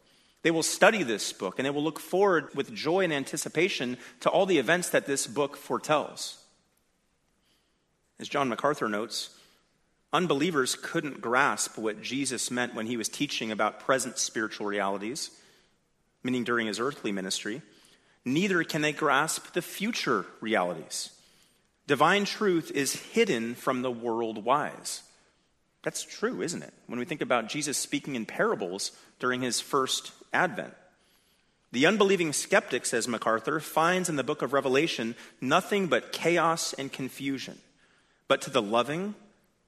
They will study this book, and they will look forward with joy and anticipation to all the events that this book foretells. As John MacArthur notes, unbelievers couldn't grasp what Jesus meant when he was teaching about present spiritual realities, meaning during his earthly ministry. Neither can they grasp the future realities. Divine truth is hidden from the world wise. That's true, isn't it? When we think about Jesus speaking in parables during his first advent. The unbelieving skeptic, says MacArthur, finds in the book of Revelation nothing but chaos and confusion. But to the loving,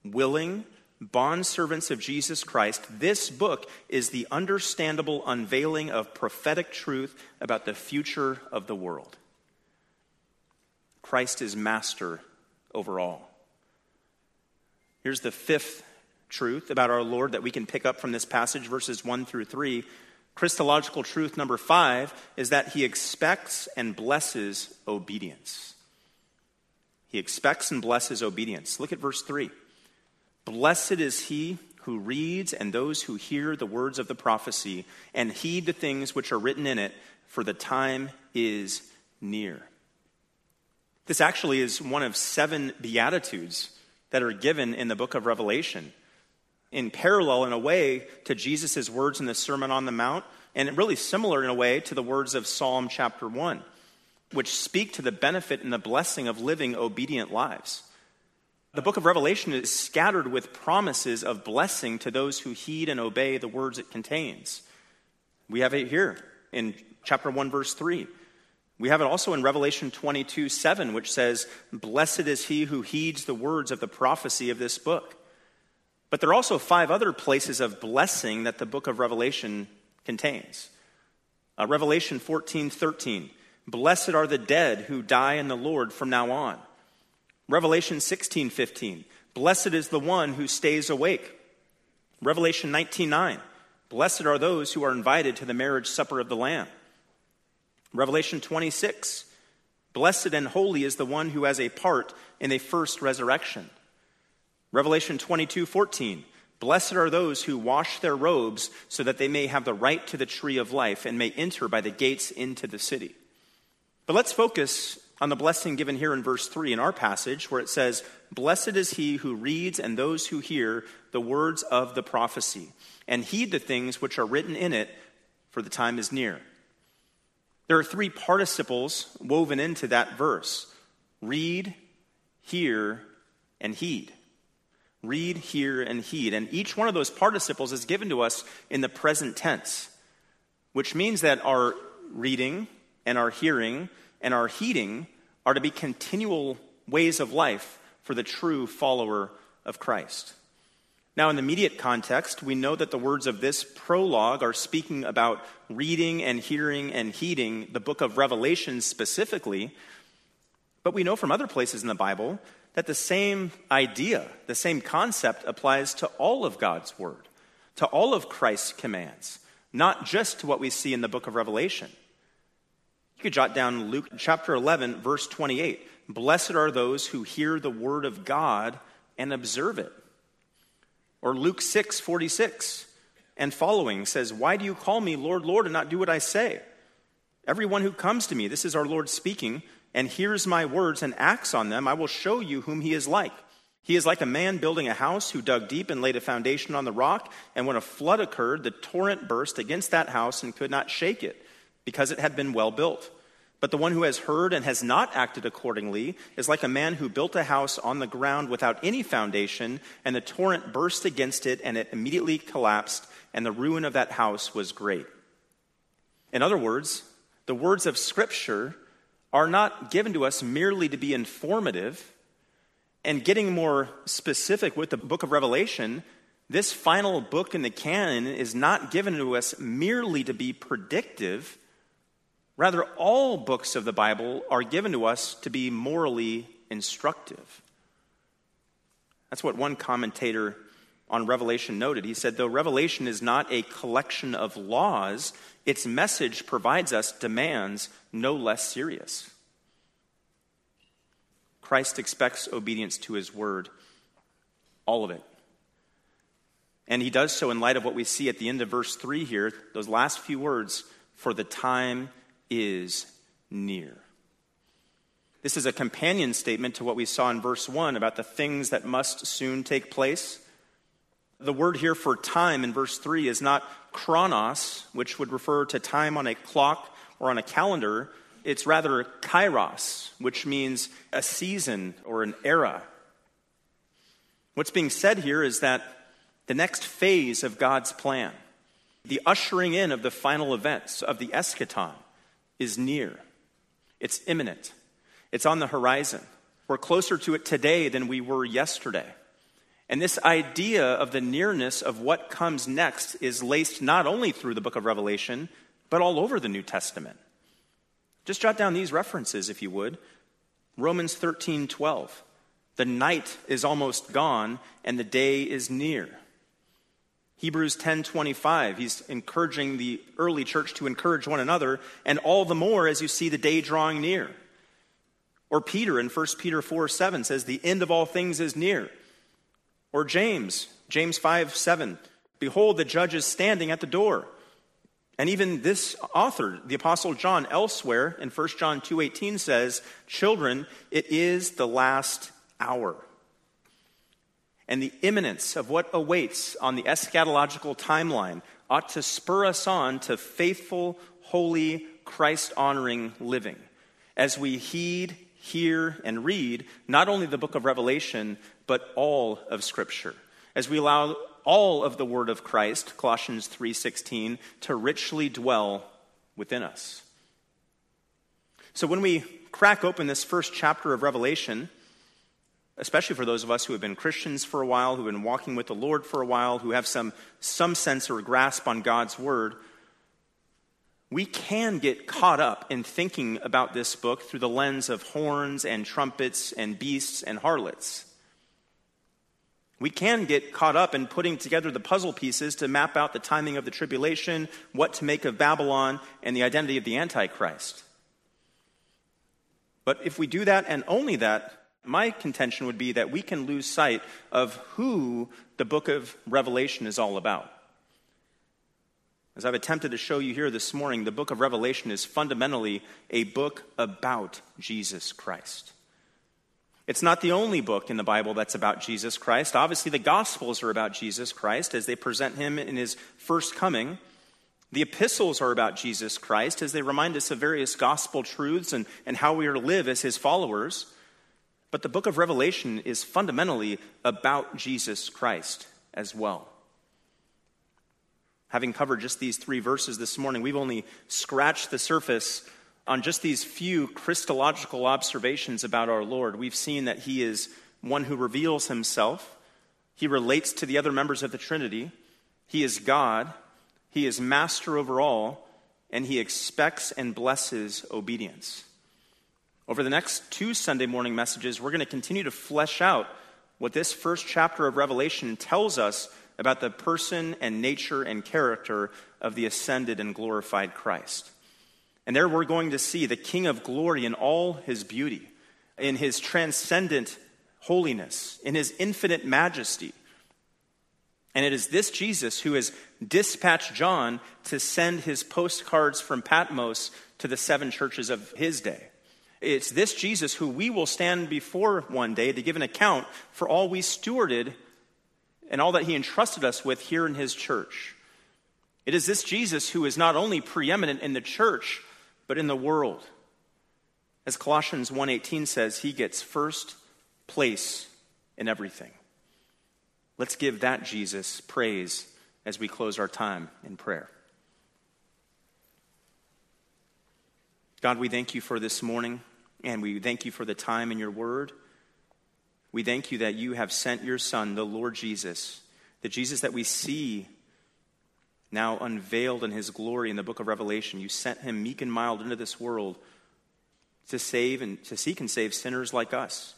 willing, bondservants of Jesus Christ, this book is the understandable unveiling of prophetic truth about the future of the world. Christ is master over all. Here's the fifth truth about our Lord that we can pick up from this passage, verses one through three. Christological truth number five is that he expects and blesses obedience. He expects and blesses obedience. Look at verse three. Blessed is he who reads and those who hear the words of the prophecy and heed the things which are written in it, for the time is near. This actually is one of seven beatitudes that are given in the book of Revelation, in parallel in a way to Jesus' words in the Sermon on the Mount, and really similar in a way to the words of Psalm chapter one, which speak to the benefit and the blessing of living obedient lives. The book of Revelation is scattered with promises of blessing to those who heed and obey the words it contains. We have it here in chapter one, verse three. We have it also in Revelation twenty-two seven, which says, blessed is he who heeds the words of the prophecy of this book. But there are also five other places of blessing that the book of Revelation contains. Uh, Revelation fourteen thirteen, blessed are the dead who die in the Lord from now on. Revelation sixteen fifteen, blessed is the one who stays awake. Revelation nineteen nine, blessed are those who are invited to the marriage supper of the Lamb. Revelation twenty-six, blessed and holy is the one who has a part in the first resurrection. Revelation twenty-two fourteen, blessed are those who wash their robes so that they may have the right to the tree of life and may enter by the gates into the city. But let's focus on the blessing given here in verse three in our passage, where it says, blessed is he who reads and those who hear the words of the prophecy and heed the things which are written in it, for the time is near. There are three participles woven into that verse: read, hear, and heed. Read, hear, and heed. And each one of those participles is given to us in the present tense, which means that our reading and our hearing and our heeding are to be continual ways of life for the true follower of Christ. Now, in the immediate context, we know that the words of this prologue are speaking about reading and hearing and heeding the book of Revelation specifically, but we know from other places in the Bible that the same idea, the same concept applies to all of God's word, to all of Christ's commands, not just to what we see in the book of Revelation. You could jot down Luke chapter eleven, verse twenty-eight. Blessed are those who hear the word of God and observe it. Or Luke six, forty-six and following says, why do you call me Lord, Lord, and not do what I say? Everyone who comes to me, this is our Lord speaking, and hears my words and acts on them, I will show you whom he is like. He is like a man building a house who dug deep and laid a foundation on the rock, and when a flood occurred, the torrent burst against that house and could not shake it, because it had been well built. But the one who has heard and has not acted accordingly is like a man who built a house on the ground without any foundation, and the torrent burst against it, and it immediately collapsed, and the ruin of that house was great. In other words, the words of Scripture are not given to us merely to be informative. And getting more specific with the book of Revelation, this final book in the canon is not given to us merely to be predictive. Rather, all books of the Bible are given to us to be morally instructive. That's what one commentator on Revelation noted. He said, though Revelation is not a collection of laws, its message provides us demands no less serious. Christ expects obedience to his word, all of it. And he does so in light of what we see at the end of verse three here, those last few words, for the time is near. This is a companion statement to what we saw in verse one about the things that must soon take place. The word here for time in verse three is not chronos, which would refer to time on a clock or on a calendar. It's rather kairos, which means a season or an era. What's being said here is that the next phase of God's plan, the ushering in of the final events of the eschaton, is near. It's imminent. It's on the horizon. We're closer to it today than we were yesterday. And this idea of the nearness of what comes next is laced not only through the book of Revelation, but all over the New Testament. Just jot down these references, if you would. Romans thirteen, twelve. The night is almost gone, and the day is near. Hebrews ten, twenty-five. He's encouraging the early church to encourage one another, and all the more as you see the day drawing near. Or Peter in First Peter four, seven says, the end of all things is near. Or James, James five, seven, behold, the judge is standing at the door. And even this author, the Apostle John, elsewhere in First John two, eighteen says, children, it is the last hour. And the imminence of what awaits on the eschatological timeline ought to spur us on to faithful, holy, Christ-honoring living as we heed, hear, and read not only the book of Revelation, but all of Scripture, as we allow all of the word of Christ, Colossians three sixteen, to richly dwell within us. So when we crack open this first chapter of Revelation, especially for those of us who have been Christians for a while, who have been walking with the Lord for a while, who have some, some sense or grasp on God's word, we can get caught up in thinking about this book through the lens of horns and trumpets and beasts and harlots. We can get caught up in putting together the puzzle pieces to map out the timing of the tribulation, what to make of Babylon, and the identity of the Antichrist. But if we do that and only that, my contention would be that we can lose sight of who the book of Revelation is all about. As I've attempted to show you here this morning, the book of Revelation is fundamentally a book about Jesus Christ. It's not the only book in the Bible that's about Jesus Christ. Obviously, the Gospels are about Jesus Christ as they present him in his first coming. The epistles are about Jesus Christ as they remind us of various gospel truths and, and how we are to live as his followers. But the book of Revelation is fundamentally about Jesus Christ as well. Having covered just these three verses this morning, we've only scratched the surface on just these few Christological observations about our Lord. We've seen that he is one who reveals himself, He relates to the other members of the Trinity. He is God. He is master over all, and he expects and blesses obedience. Over the next two Sunday morning messages, we're going to continue to flesh out what this first chapter of Revelation tells us about the person and nature and character of the ascended and glorified Christ. And there we're going to see the King of glory in all his beauty, in his transcendent holiness, in his infinite majesty. And it is this Jesus who has dispatched John to send his postcards from Patmos to the seven churches of his day. It's this Jesus who we will stand before one day to give an account for all we stewarded and all that he entrusted us with here in his church. It is this Jesus who is not only preeminent in the church, but in the world. As Colossians one eighteen says, he gets first place in everything. Let's give that Jesus praise as we close our time in prayer. God, we thank you for this morning, and we thank you for the time in your word. We thank you that you have sent your son, the Lord Jesus, the Jesus that we see now unveiled in his glory in the book of Revelation. You sent him meek and mild into this world to save and to seek and save sinners like us.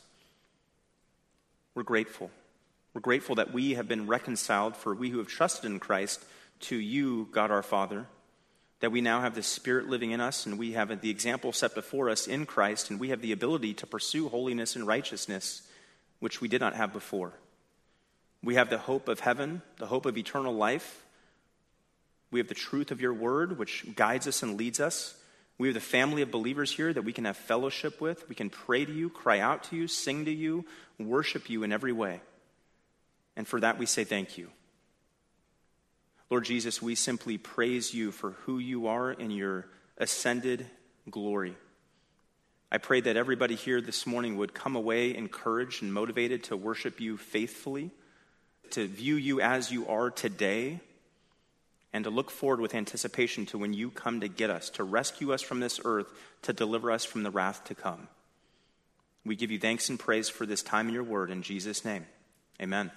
We're grateful. We're grateful that we have been reconciled, for we who have trusted in Christ, to you, God our Father, that we now have the Spirit living in us, and we have the example set before us in Christ, and we have the ability to pursue holiness and righteousness, which we did not have before. We have the hope of heaven, the hope of eternal life. We have the truth of your word, which guides us and leads us. We have the family of believers here that we can have fellowship with. We can pray to you, cry out to you, sing to you, worship you in every way. And for that we say thank you. Lord Jesus, we simply praise you for who you are in your ascended glory. I pray that everybody here this morning would come away encouraged and motivated to worship you faithfully, to view you as you are today, and to look forward with anticipation to when you come to get us, to rescue us from this earth, to deliver us from the wrath to come. We give you thanks and praise for this time in your word. In Jesus' name, amen.